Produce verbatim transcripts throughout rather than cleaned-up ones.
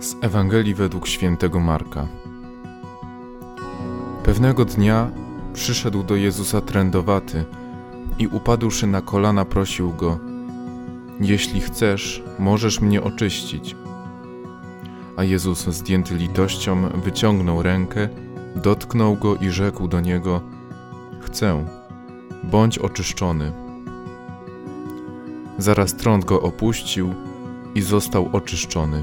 Z Ewangelii według Świętego Marka. Pewnego dnia przyszedł do Jezusa trędowaty i upadłszy na kolana prosił Go: „Jeśli chcesz, możesz mnie oczyścić”. A Jezus, zdjęty litością, wyciągnął rękę, dotknął go i rzekł do niego: „Chcę, bądź oczyszczony”. Zaraz trąd go opuścił i został oczyszczony.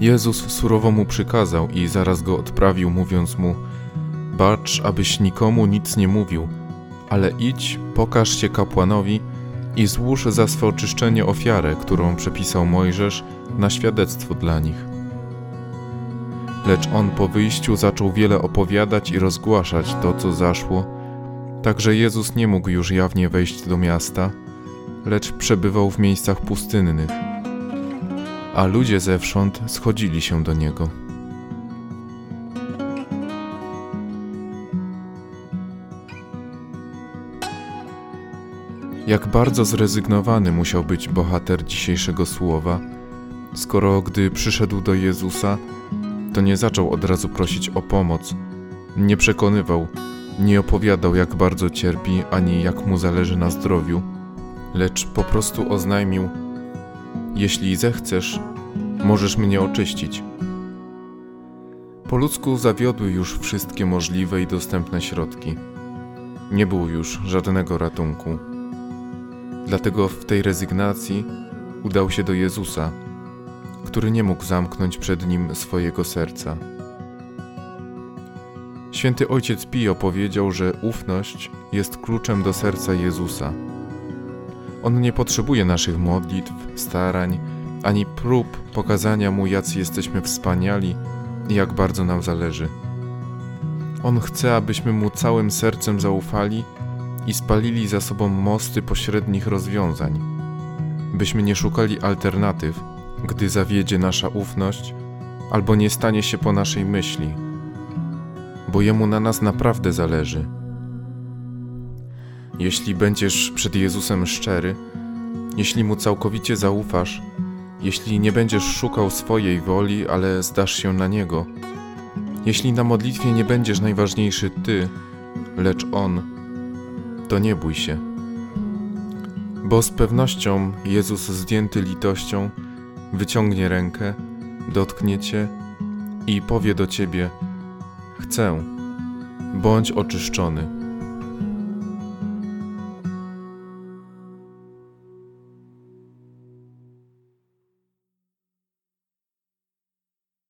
Jezus surowo mu przykazał i zaraz go odprawił, mówiąc mu: „Bacz, abyś nikomu nic nie mówił, ale idź, pokaż się kapłanowi i złóż za swe oczyszczenie ofiarę, którą przepisał Mojżesz, na świadectwo dla nich”. Lecz on po wyjściu zaczął wiele opowiadać i rozgłaszać to, co zaszło, tak że Jezus nie mógł już jawnie wejść do miasta, lecz przebywał w miejscach pustynnych, a ludzie zewsząd schodzili się do Niego. Jak bardzo zrezygnowany musiał być bohater dzisiejszego słowa, skoro gdy przyszedł do Jezusa, to nie zaczął od razu prosić o pomoc, nie przekonywał, nie opowiadał, jak bardzo cierpi, ani jak mu zależy na zdrowiu, lecz po prostu oznajmił: „Jeśli zechcesz, możesz mnie oczyścić”. Po ludzku zawiodły już wszystkie możliwe i dostępne środki. Nie było już żadnego ratunku. Dlatego w tej rezygnacji udał się do Jezusa, który nie mógł zamknąć przed nim swojego serca. Święty Ojciec Pio powiedział, że ufność jest kluczem do serca Jezusa. On nie potrzebuje naszych modlitw, starań, ani prób pokazania Mu, jacy jesteśmy wspaniali i jak bardzo nam zależy. On chce, abyśmy Mu całym sercem zaufali i spalili za sobą mosty pośrednich rozwiązań, byśmy nie szukali alternatyw, gdy zawiedzie nasza ufność albo nie stanie się po naszej myśli, bo Jemu na nas naprawdę zależy. Jeśli będziesz przed Jezusem szczery, jeśli Mu całkowicie zaufasz, jeśli nie będziesz szukał swojej woli, ale zdasz się na Niego, jeśli na modlitwie nie będziesz najważniejszy Ty, lecz On, to nie bój się. Bo z pewnością Jezus, zdjęty litością, wyciągnie rękę, dotknie Cię i powie do Ciebie: „Chcę, bądź oczyszczony”.